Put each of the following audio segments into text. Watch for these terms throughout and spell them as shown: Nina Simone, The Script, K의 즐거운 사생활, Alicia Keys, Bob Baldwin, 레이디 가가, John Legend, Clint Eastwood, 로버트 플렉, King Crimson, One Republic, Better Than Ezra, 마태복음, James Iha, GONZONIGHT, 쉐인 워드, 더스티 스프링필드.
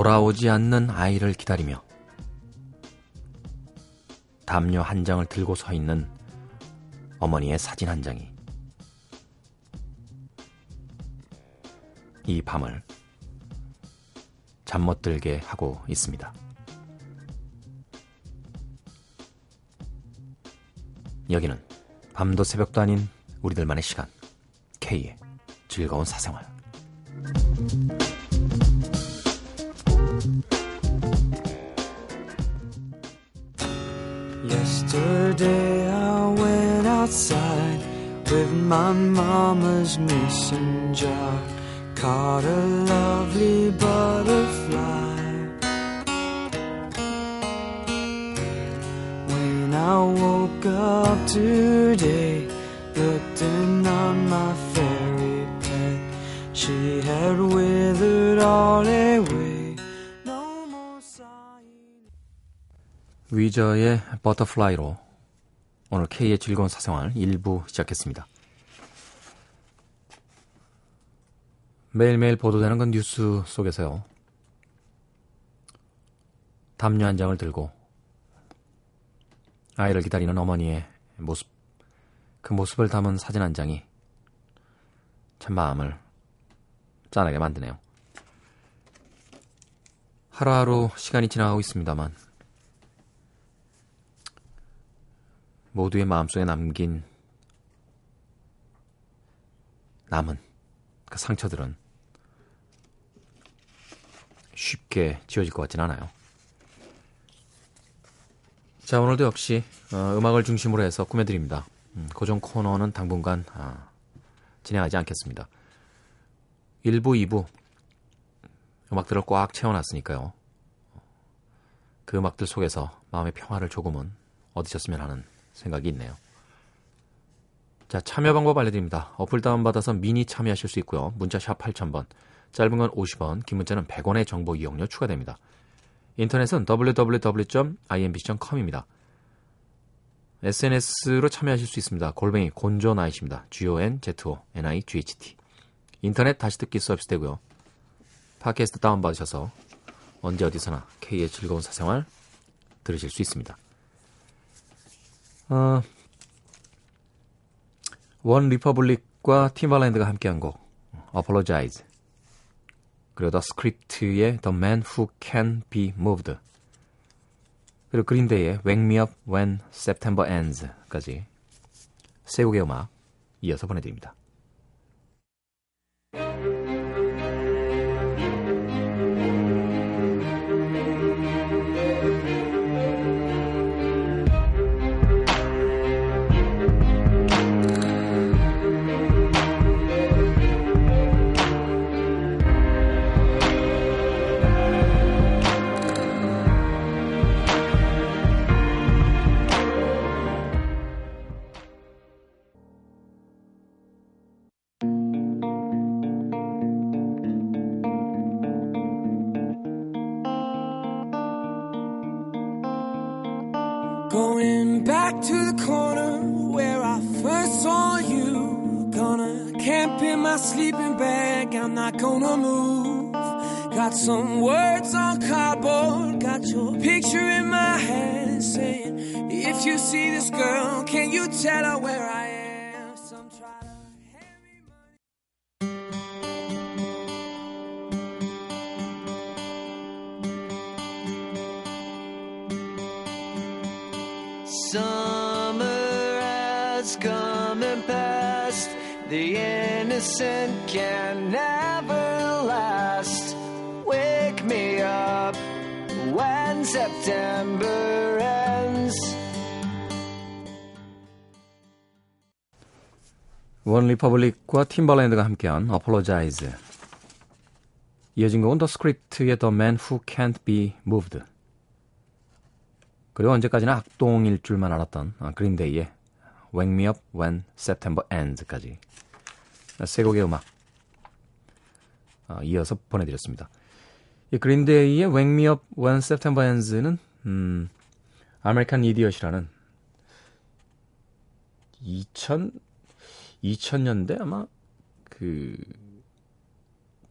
돌아오지 않는 아이를 기다리며 담요 한 장을 들고 서 있는 어머니의 사진 한 장이 이 밤을 잠 못 들게 하고 있습니다. 여기는 밤도 새벽도 아닌 우리들만의 시간, K의 즐거운 사생활. Yesterday I went outside with my mama's mason jar. Caught a lovely butterfly. When I woke up today, looked in on my fairy pet. She had withered all away. 위저의 버터플라이로 오늘 K의 즐거운 사생활 1부 시작했습니다. 매일매일 보도되는 건 뉴스 속에서요. 담요 한 장을 들고 아이를 기다리는 어머니의 모습, 그 모습을 담은 사진 한 장이 참 마음을 짠하게 만드네요. 하루하루 시간이 지나가고 있습니다만 모두의 마음속에 남은 그 상처들은 쉽게 지워질 것 같진 않아요. 자, 오늘도 역시 음악을 중심으로 해서 꾸며드립니다. 고정 코너는 당분간 진행하지 않겠습니다. 1부, 2부 음악들을 꽉 채워놨으니까요. 그 음악들 속에서 마음의 평화를 조금은 얻으셨으면 하는 생각이 있네요. 자, 참여 방법 알려드립니다. 어플 다운받아서 미니 참여하실 수 있고요. 문자 샵 8000번, 짧은 건 50원, 긴 문자는 100원의 정보 이용료 추가됩니다. 인터넷은 www.imbc.com입니다. SNS로 참여하실 수 있습니다. @ 곤조나잇입니다. GONZONIGHT. 인터넷 다시 듣기 서비스 되고요. 팟캐스트 다운받으셔서 언제 어디서나 K의 즐거운 사생활 들으실 수 있습니다. 원 리퍼블릭과 팀발랜드가 함께한 곡 Apologize, 그리고 The Script의 The Man Who Can Be Moved, 그리고 그린데이의 Wake Me Up When September Ends까지 세 곡의 음악 이어서 보내드립니다. Going back to the corner where I first saw you. Gonna camp in my sleeping bag, I'm not gonna move. Got some words on cardboard, got your picture in my hand saying, if you see this girl, can you tell her where I am? Some try to hand me Summer has come and passed. The innocent can never last. Wake me up when September ends. 원 리퍼블릭과 팀발랜드가 함께한 Apologize. 이어진 곡은 The Script의 The Man Who Can't Be Moved. 그리고 언제까지나 악동일 줄만 알았던 그린데이의 Wake Me Up When September Ends까지 세 곡의 음악 이어서 보내드렸습니다. 이 그린데이의 Wake Me Up When September Ends는 American Idiot이라는 2000년대 아마 그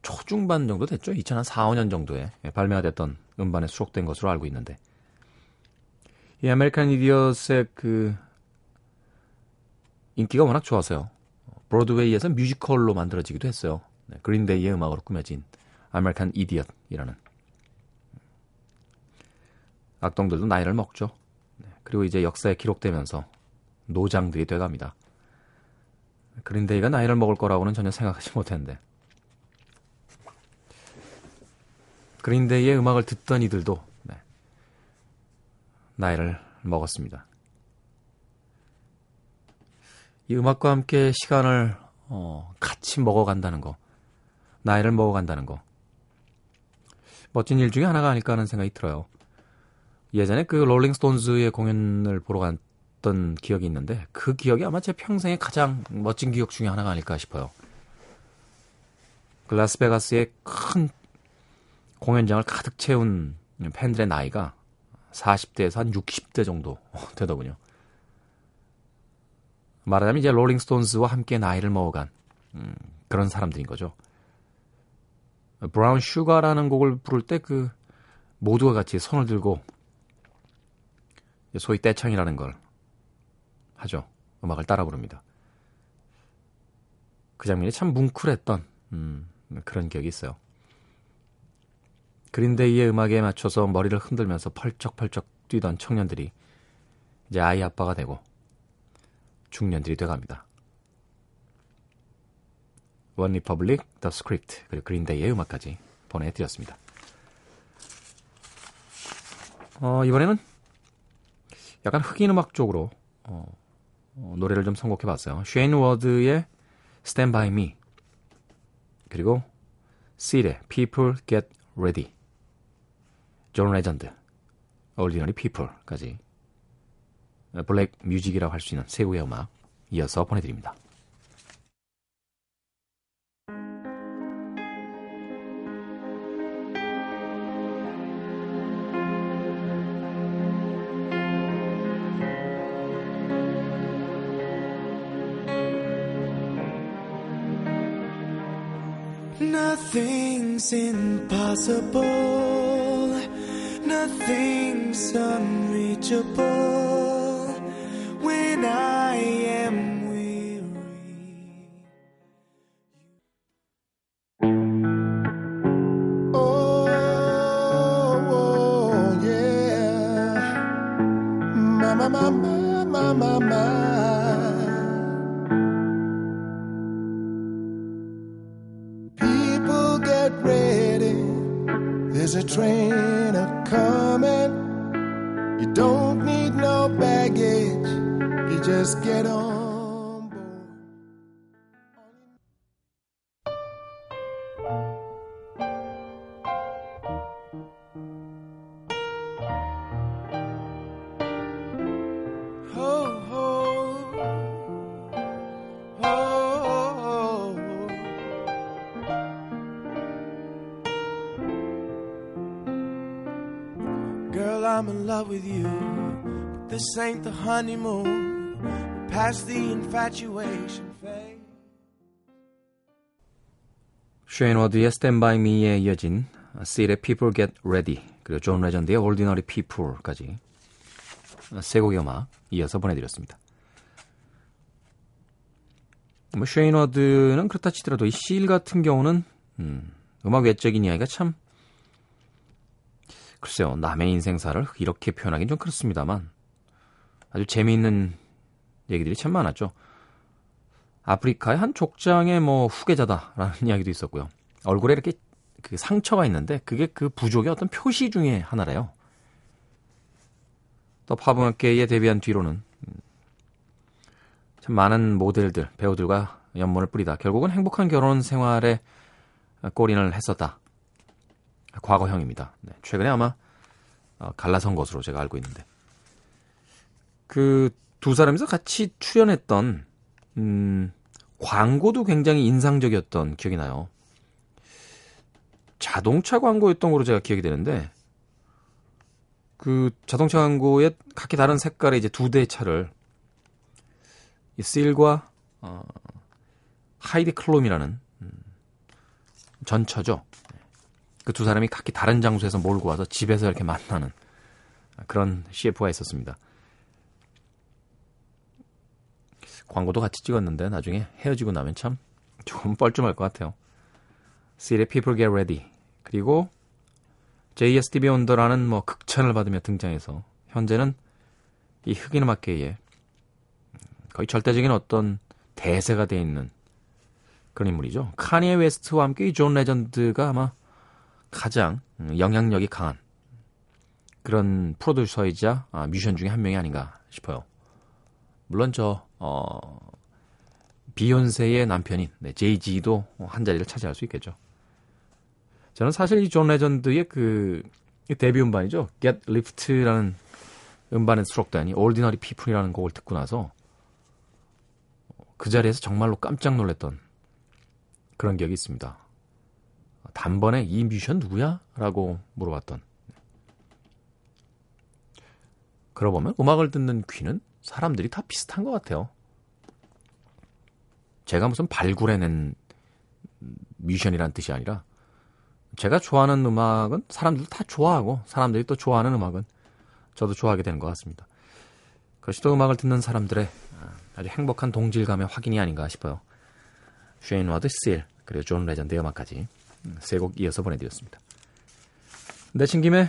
초중반 정도 됐죠. 2004년 정도에 발매가 됐던 음반에 수록된 것으로 알고 있는데, 이 아메리칸 이디엇의 그 인기가 워낙 좋아서요. 브로드웨이에서 뮤지컬로 만들어지기도 했어요. 그린데이의 음악으로 꾸며진 아메리칸 이디엇이라는. 악동들도 나이를 먹죠. 그리고 이제 역사에 기록되면서 노장들이 돼갑니다. 그린데이가 나이를 먹을 거라고는 전혀 생각하지 못했는데, 그린데이의 음악을 듣던 이들도 나이를 먹었습니다. 이 음악과 함께 시간을 같이 먹어간다는 거, 나이를 먹어간다는 거, 멋진 일 중에 하나가 아닐까 하는 생각이 들어요. 예전에 그 롤링스톤즈의 공연을 보러 갔던 기억이 있는데, 그 기억이 아마 제 평생의 가장 멋진 기억 중에 하나가 아닐까 싶어요. 라스베가스의 큰 공연장을 가득 채운 팬들의 나이가 40대에서 한 60대 정도 되더군요. 말하자면 이제 롤링스톤스와 함께 나이를 먹어간 그런 사람들인 거죠. 브라운 슈가라는 곡을 부를 때 그 모두가 같이 손을 들고 소위 떼창이라는 걸 하죠. 음악을 따라 부릅니다. 그 장면이 참 뭉클했던 그런 기억이 있어요. 그린데이의 음악에 맞춰서 머리를 흔들면서 펄쩍펄쩍 뛰던 청년들이 이제 아이 아빠가 되고 중년들이 돼갑니다. One Republic, The Script, 그리고 그린데이의 음악까지 보내드렸습니다. 이번에는 약간 흑인 음악 쪽으로 노래를 좀 선곡해봤어요. 쉐인 워드의 Stand By Me, 그리고 Seed의 People Get Ready, 존 레전드, Ordinary People까지 블랙 뮤직이라고 할 수 있는 세 곡의 음악 이어서 보내드립니다. Nothing's impossible, nothing's unreachable when I am weary. Oh, yeah, my, my, my, my, my, my, my. There's a train a-comin'. You don't need no baggage. You just get on board. Ho, ho. Ho, ho, ho. Girl, I'm in love with you, but this ain't the honeymoon. We're past the infatuation phase. 쉐인 워드의 Stand By Me에 이어진 Seed의 People Get Ready, 그리고 존 레전드의 Ordinary People까지 세 곡의 음악 이어서 보내드렸습니다. 뭐 쉐인 워드는 그렇다 치더라도 이 Seal 같은 경우는 음악 외적인 이야기가 참, 글쎄요, 남의 인생사를 이렇게 표현하긴 좀 그렇습니다만 아주 재미있는 얘기들이 참 많았죠. 아프리카의 한 족장의 뭐 후계자다라는 이야기도 있었고요. 얼굴에 이렇게 그 상처가 있는데 그게 그 부족의 어떤 표시 중에 하나래요. 또 팝음악계에 데뷔한 뒤로는 참 많은 모델들, 배우들과 연문을 뿌리다 결국은 행복한 결혼 생활에 골인을 했었다. 과거형입니다. 네, 최근에 아마 갈라선 것으로 제가 알고 있는데, 그 두 사람이서 같이 출연했던 광고도 굉장히 인상적이었던 기억이 나요. 자동차 광고였던 걸로 제가 기억이 되는데, 그 자동차 광고에 각기 다른 색깔의 이제 두 대의 차를 이 실과 하이디 클롬이라는 전처죠. 그 두 사람이 각기 다른 장소에서 몰고 와서 집에서 이렇게 만나는 그런 CF가 있었습니다. 광고도 같이 찍었는데 나중에 헤어지고 나면 참 조금 뻘쭘할 것 같아요. Seed의 People Get Ready, 그리고 JS TV On The라는 뭐 극찬을 받으며 등장해서 현재는 이 흑인 음악계에 거의 절대적인 어떤 대세가 돼 있는 그런 인물이죠. 카니에 웨스트와 함께 이 존 레전드가 아마 가장 영향력이 강한 그런 프로듀서이자 뮤지션 중에 한 명이 아닌가 싶어요. 물론 저 비욘세의 남편인 제이지도 한 자리를 차지할 수 있겠죠. 저는 사실 이 존 레전드의 그 데뷔 음반이죠. Get Lift라는 음반에 수록된 이 Ordinary People이라는 곡을 듣고 나서 그 자리에서 정말로 깜짝 놀랐던 그런 기억이 있습니다. 단번에 이 뮤지션 누구야? 라고 물어봤던. 그러고 보면 음악을 듣는 귀는 사람들이 다 비슷한 것 같아요. 제가 무슨 발굴해낸 뮤지션이란 뜻이 아니라 제가 좋아하는 음악은 사람들도 다 좋아하고 사람들이 또 좋아하는 음악은 저도 좋아하게 되는 것 같습니다. 그것이 또 음악을 듣는 사람들의 아주 행복한 동질감의 확인이 아닌가 싶어요. 쉐인 와드, 실, 그리고 존 레전드의 음악까지 세 곡 이어서 보내드렸습니다. 내친 김에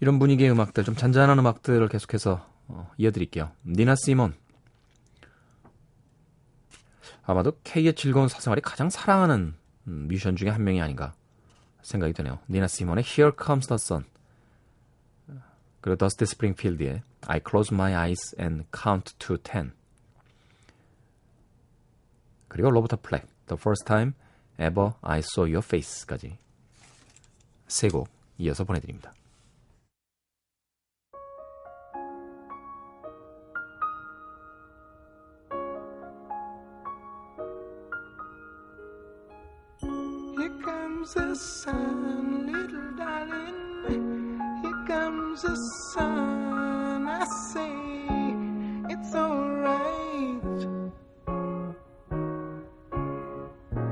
이런 분위기의 음악들, 좀 잔잔한 음악들을 계속해서 이어드릴게요. 니나 시몬, 아마도 K의 즐거운 사생활이 가장 사랑하는 뮤지션 중에 한 명이 아닌가 생각이 드네요. 니나 시몬의 Here Comes the Sun, 그리고 더스티 스프링필드의 I Close My Eyes and Count to 10, 그리고 로버트 플렉, The First Time Ever I Saw Your Face까지 세 곡 이어서 보내드립니다. Here comes the sun, little darling. Here comes the sun. I say it's all right.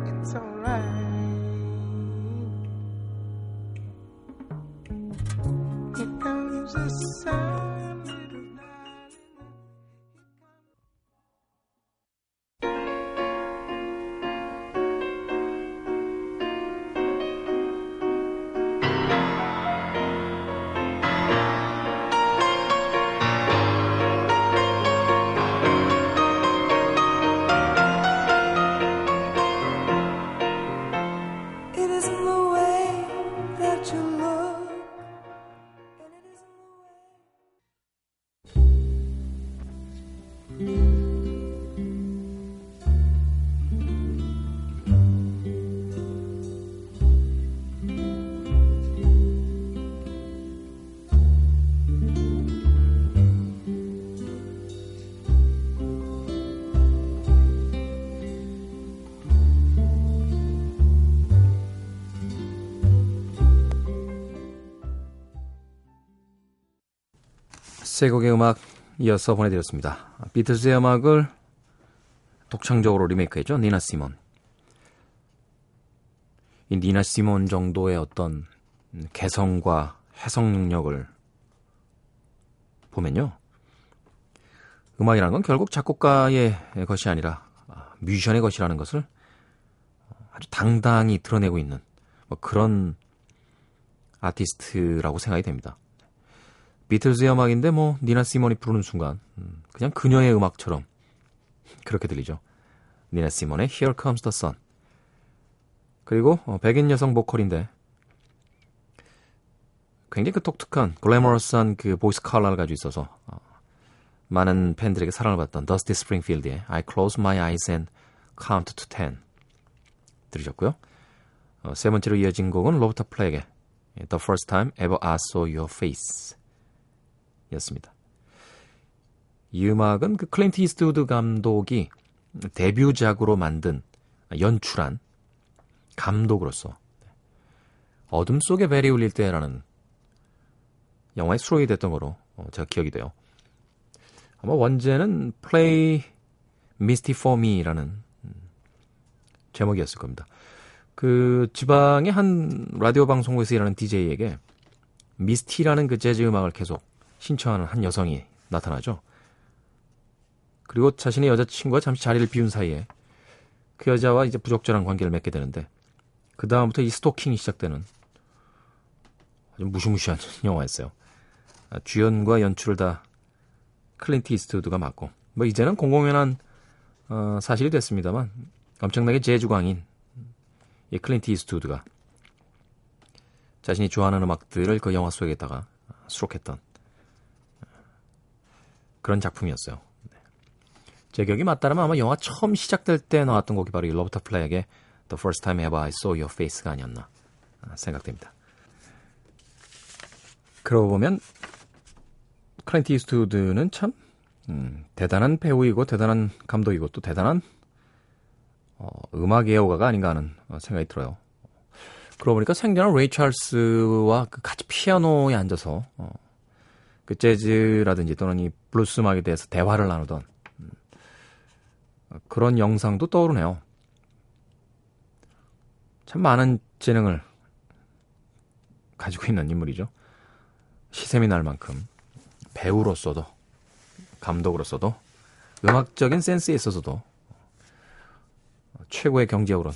It's all right. Here comes the sun, little 세 곡의 음악 이어서 보내드렸습니다. 비틀즈의 음악을 독창적으로 리메이크했죠. 니나 시몬. 이 니나 시몬 정도의 어떤 개성과 해석 능력을 보면요, 음악이라는 건 결국 작곡가의 것이 아니라 뮤지션의 것이라는 것을 아주 당당히 드러내고 있는 뭐 그런 아티스트라고 생각이 됩니다. 비틀즈의 음악인데 뭐 니나 시몬이 부르는 순간 그냥 그녀의 음악처럼 그렇게 들리죠. 니나 시몬의 Here Comes the Sun, 그리고 백인 여성 보컬인데 굉장히 그 독특한 글래머러스한 그 보이스 컬러를 가지고 있어서 많은 팬들에게 사랑을 받던 더스티 스프링필드의 I Close My Eyes and Count to 10 들으셨고요. 세 번째로 이어진 곡은 로버트 플렉의 The First Time Ever I Saw Your Face 였습니다. 이 음악은 그 클린트 이스트우드 감독이 데뷔작으로 만든, 연출한 감독으로서 어둠 속에 벨이 울릴 때라는 영화에 수록이 됐던 거로 제가 기억이 돼요. 아마 원제는 Play Misty For Me라는 제목이었을 겁니다. 그 지방의 한 라디오 방송국에서 일하는 DJ에게 미스티라는 그 재즈 음악을 계속 신청하는 한 여성이 나타나죠. 그리고 자신의 여자친구와 잠시 자리를 비운 사이에 그 여자와 이제 부적절한 관계를 맺게 되는데 그 다음부터 이 스토킹이 시작되는 아주 무시무시한 영화였어요. 주연과 연출을 다 클린트 이스트우드가 맡고 뭐 이제는 공공연한 사실이 됐습니다만 엄청나게 재주광인 이 클린트 이스트우드가 자신이 좋아하는 음악들을 그 영화 속에다가 수록했던 그런 작품이었어요. 제 기억이 맞다면 아마 영화 처음 시작될 때 나왔던 곡이 바로 이 로버트 플렉의 The First Time Ever I Saw Your Face가 아니었나 생각됩니다. 그러고 보면 클린트 이스트우드는 참 대단한 배우이고 대단한 감독이고 또 대단한 음악 애호가가 아닌가 하는 생각이 들어요. 그러고 보니까 생전에 레이 찰스와 같이 피아노에 앉아서 그 재즈라든지 또는 이 블루스 음악에 대해서 대화를 나누던 그런 영상도 떠오르네요. 참 많은 재능을 가지고 있는 인물이죠. 시샘이 날 만큼 배우로서도 감독으로서도 음악적인 센스에 있어서도 최고의 경제우론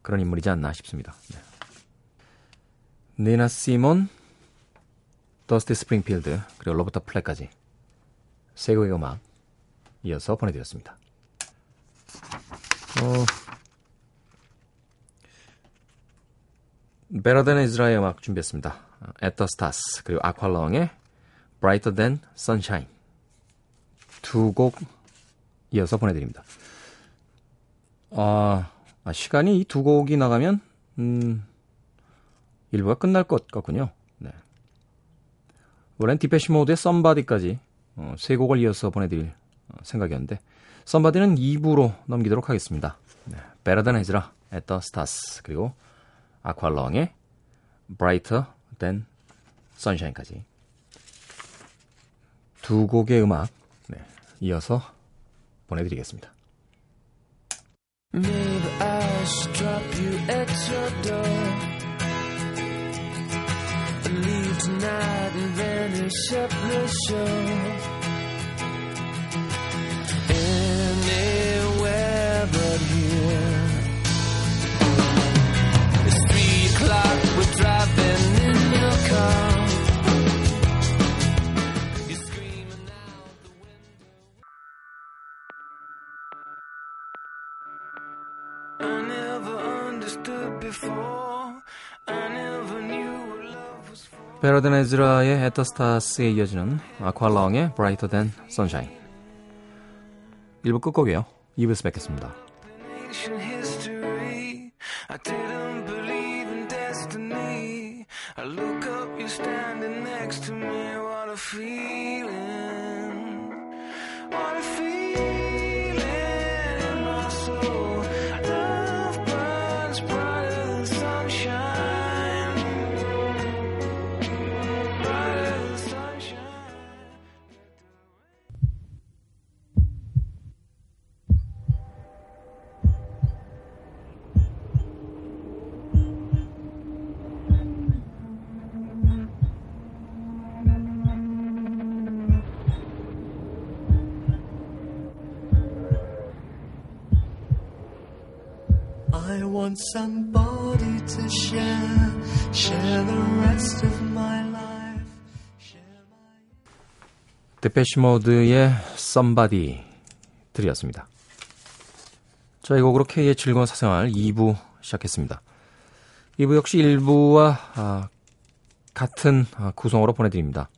그런 인물이지 않나 싶습니다. 니나 시몬, 더스티 스프링필드 그리고 로버트 플렉까지 세 곡의 음악 이어서 보내드렸습니다. Better Than Ezra의 음악 준비했습니다. At the Stars 그리고 아쿠아라옹의 Brighter Than Sunshine 두 곡 이어서 보내드립니다. 시간이 이 두 곡이 나가면 일부가 끝날 것 같군요. 네. 원래는 디페시 모드의 Somebody까지 세 곡을 이어서 보내드릴 생각이었는데 Somebody는 2부로 넘기도록 하겠습니다. 네. Better Than Ezra, At the Stars 그리고 아쿠아라옹의 Brighter Than Sunshine까지 두 곡의 음악 이어서 보내드리겠습니다. Maybe I should drop you at your door and leave tonight and vanish up the shore anywhere but here. It's 3:00, we're driving in your car. You're screaming out the window. I never understood before. I never knew what love was for. Better Than Ezra의 At the Stars에 이어지는 아쿠아라옹의 Brighter Than Sunshine. 1부 끝곡이에요. 2부에서 뵙겠습니다. I didn't believe in destiny. I look up, you're standing next to me. What a feeling. What a feeling in my soul. Love burns brighter than sunshine. Brighter than sunshine. I want somebody to share the rest of my life. 데페시 모드의 Somebody 들이었습니다. 자, 이 곡으로 K의 즐거운 사생활 2부 시작했습니다. 2부 역시 1부와 같은 구성으로 보내드립니다.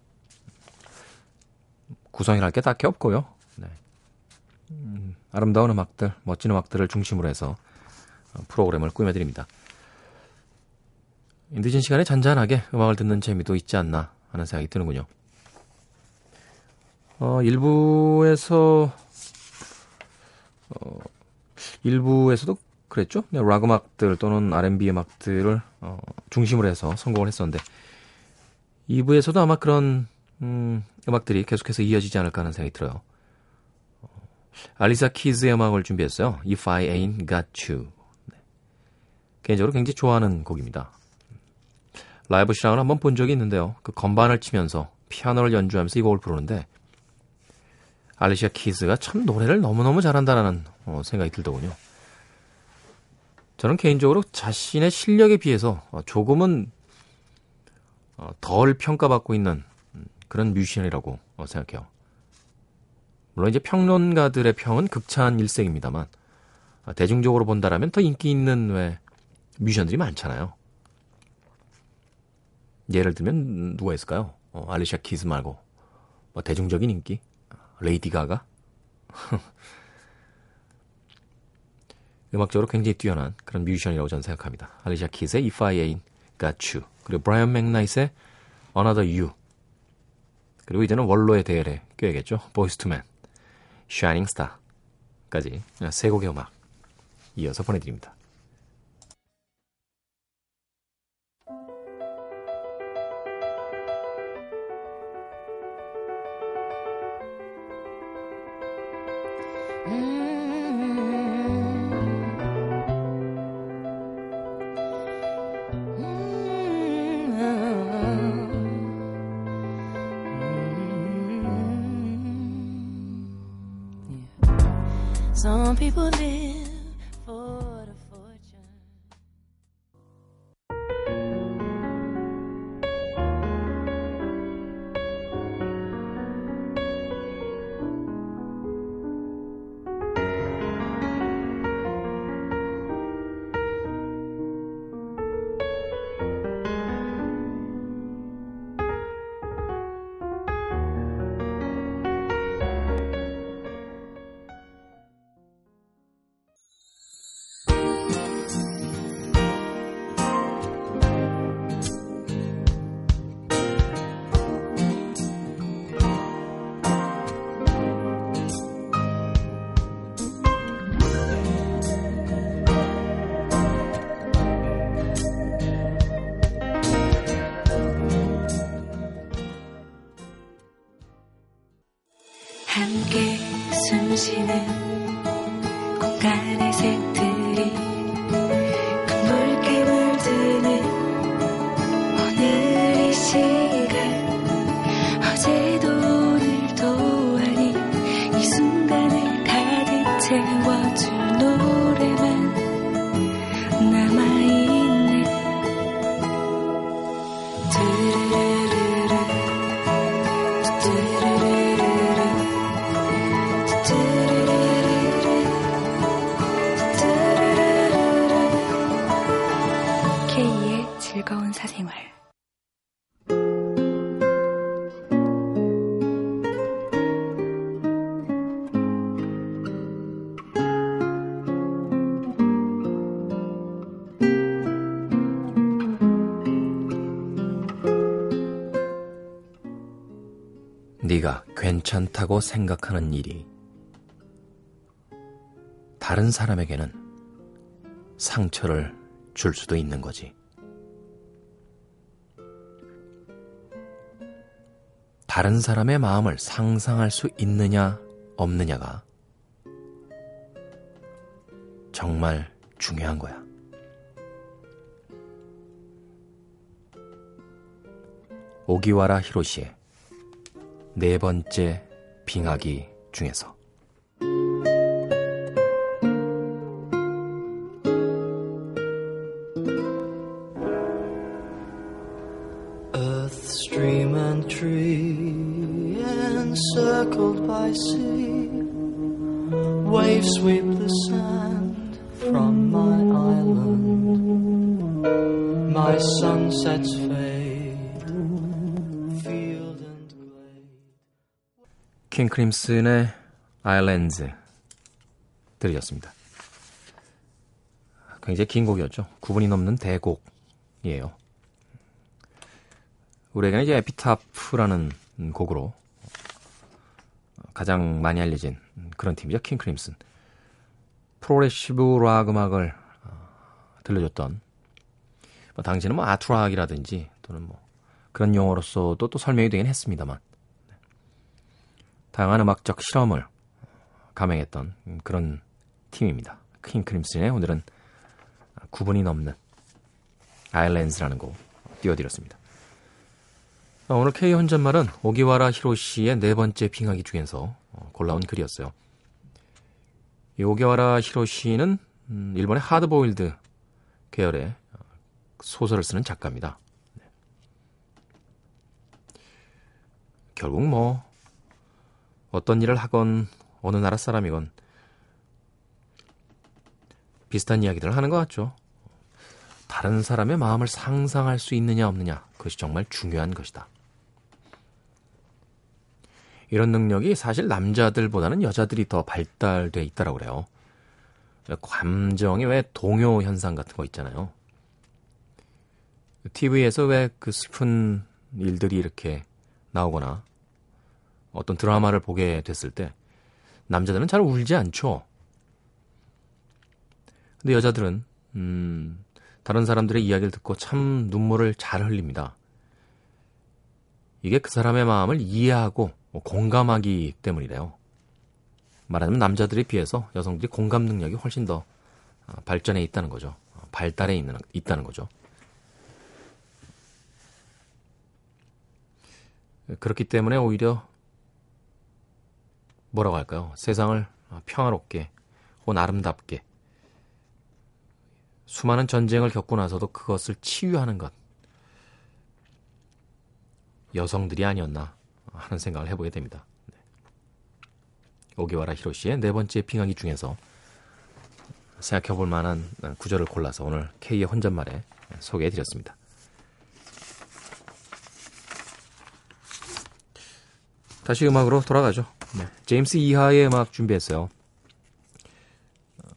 구성이랄 게 딱히 없고요. 네. 아름다운 음악들, 멋진 음악들을 중심으로 해서 프로그램을 꾸며드립니다. 늦은 시간에 잔잔하게 음악을 듣는 재미도 있지 않나 하는 생각이 드는군요. 일부에서도 그랬죠. 락 음악들 또는 R&B 음악들을 중심으로 해서 선곡을 했었는데 2부에서도 아마 그런 음악들이 계속해서 이어지지 않을까 하는 생각이 들어요. 알리샤 키즈의 음악을 준비했어요. If I Ain't Got You. 네. 개인적으로 굉장히 좋아하는 곡입니다. 라이브 실황을 한번 본 적이 있는데요. 그 건반을 치면서 피아노를 연주하면서 이 곡을 부르는데 알리샤 키즈가 참 노래를 너무너무 잘한다는 생각이 들더군요. 저는 개인적으로 자신의 실력에 비해서 조금은 덜 평가받고 있는 그런 뮤지션이라고 생각해요. 물론 이제 평론가들의 평은 극찬 일색입니다만 대중적으로 본다라면 더 인기 있는 왜 뮤지션들이 많잖아요. 예를 들면 누가 있을까요? 알리샤 키즈 말고 뭐 대중적인 인기? 레이디 가가? 음악적으로 굉장히 뛰어난 그런 뮤지션이라고 저는 생각합니다. 알리샤 키즈의 If I Ain't Got You, 그리고 브라이언 맥나잇의 Another You, 그리고 이제는 원로의 대열에 껴야겠죠. Boyz II Men, Shining Star까지 세 곡의 음악 이어서 보내드립니다. Some people live for the K의 즐거운 사생활. 네가 괜찮다고 생각하는 일이 다른 사람에게는 상처를 줄 수도 있는 거지. 다른 사람의 마음을 상상할 수 있느냐, 없느냐가 정말 중요한 거야. 오기와라 히로시의 4번째 빙하기 중에서. 킹 크림슨의 아일랜드 들으셨습니다. 굉장히 긴 곡이었죠. 9분이 넘는 대곡이에요. 우리에게는 이제 에피타프라는 곡으로 가장 많이 알려진 그런 팀이죠. 킹 크림슨. 프로그레시브 락 음악을 들려줬던, 당시에는 뭐 아트락이라든지 또는 뭐 그런 용어로서도 또 설명이 되긴 했습니다만, 다양한 음악적 실험을 감행했던 그런 팀입니다. 킹 크림슨의 오늘은 9분이 넘는 아일랜드라는 곡 띄워드렸습니다. 오늘 K의 혼잣말은 오기와라 히로시의 네 번째 빙하기 중에서 골라온 글이었어요. 이 오기와라 히로시는 일본의 하드보일드 계열의 소설을 쓰는 작가입니다. 결국 뭐 어떤 일을 하건 어느 나라 사람이건 비슷한 이야기들을 하는 것 같죠. 다른 사람의 마음을 상상할 수 있느냐 없느냐, 그것이 정말 중요한 것이다. 이런 능력이 사실 남자들보다는 여자들이 더 발달돼 있다라고 그래요. 감정이 왜 동요 현상 같은 거 있잖아요. TV에서 왜 그 슬픈 일들이 이렇게 나오거나 어떤 드라마를 보게 됐을 때 남자들은 잘 울지 않죠. 근데 여자들은 다른 사람들의 이야기를 듣고 참 눈물을 잘 흘립니다. 이게 그 사람의 마음을 이해하고 공감하기 때문이래요. 말하자면 남자들에 비해서 여성들이 공감 능력이 훨씬 더 발전해 있다는 거죠. 발달해 있다는 거죠. 그렇기 때문에 오히려 뭐라고 할까요? 세상을 평화롭게 혹은 아름답게, 수많은 전쟁을 겪고 나서도 그것을 치유하는 것, 여성들이 아니었나 하는 생각을 해보게 됩니다. 오기와라 히로시의 네 번째 빙하기 중에서 생각해볼 만한 구절을 골라서 오늘 K의 혼잣말에 소개해드렸습니다. 다시 음악으로 돌아가죠. 네. 제임스 이하의 음악 준비했어요.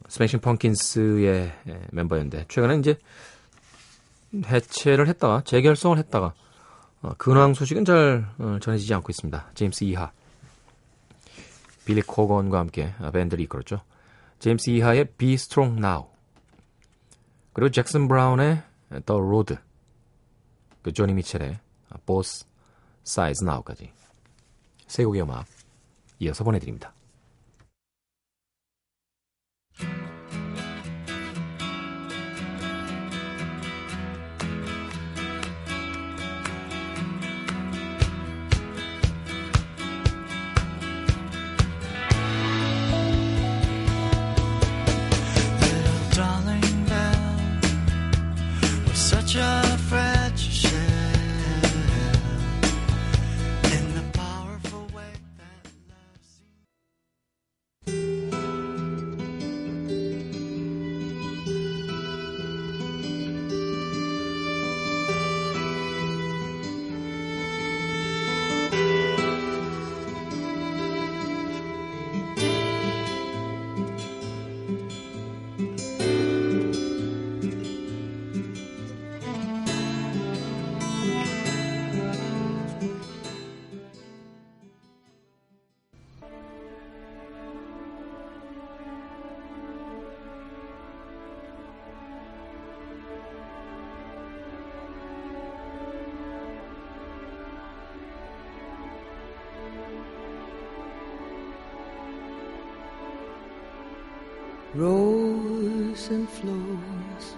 스매싱 펑킨스의 멤버였는데 최근에 이제 해체를 했다가 재결성을 했다가 근황 소식은 잘 전해지지 않고 있습니다. 제임스 이하, 빌리 코건과 함께 밴드를 이끌었죠. 제임스 이하의 Be Strong Now, 그리고 잭슨 브라운의 The Road, 그 조니 미첼의 Both Sides Now까지 세 곡의 음악 이어서 보내드립니다. Rose and flows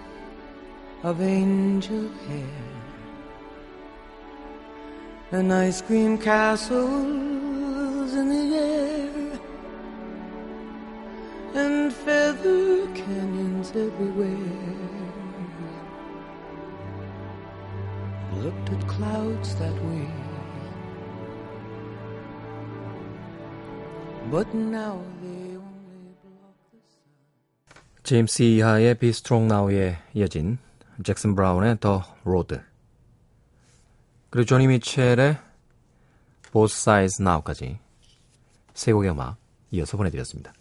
of angel hair, and ice cream castles in the air, and feather canyons everywhere. Looked at clouds that way, but now they 제임스 이하의 Be Strong Now에 이어진 잭슨 브라운의 The Road, 그리고 조니 미첼의 Both Sides Now까지 세 곡의 음악 이어서 보내드렸습니다.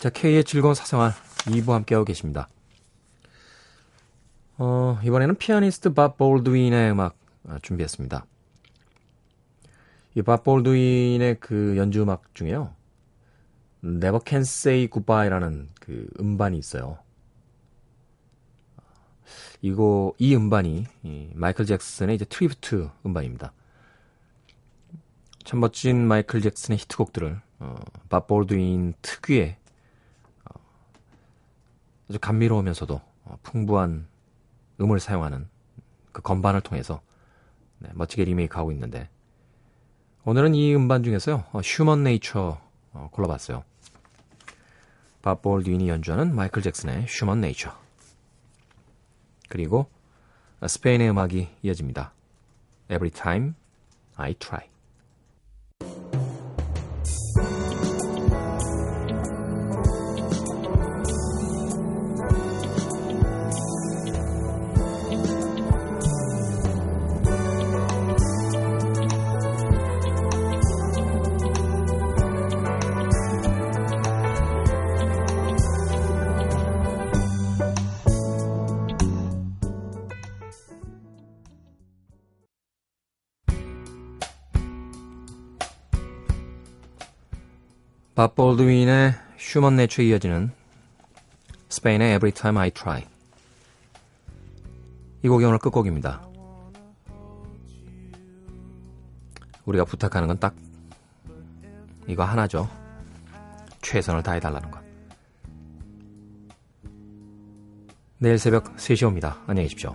자, K의 즐거운 사생활 2부 함께하고 계십니다. 이번에는 피아니스트 Bob Baldwin의 음악 준비했습니다. 이 Bob Baldwin의 그 연주 음악 중에요, Never Can Say Goodbye라는 그 음반이 있어요. 이 음반이 마이클 잭슨의 이제 트리뷰트 음반입니다. 참 멋진 마이클 잭슨의 히트곡들을 밥 볼드윈 특유의 아주 감미로우면서도 풍부한 음을 사용하는 그 건반을 통해서 멋지게 리메이크하고 있는데, 오늘은 이 음반 중에서요 휴먼 네이처 골라봤어요. 밥 볼드윈이 연주하는 마이클 잭슨의 휴먼 네이처, 그리고 스페인의 음악이 이어집니다. Every time I try. 밥 볼드윈의 휴먼 네이처에 이어지는 스페인의 Every Time I Try, 이 곡이 오늘 끝곡입니다. 우리가 부탁하는 건 딱 이거 하나죠. 최선을 다해달라는 것. 내일 새벽 3시 옵니다. 안녕히 계십시오.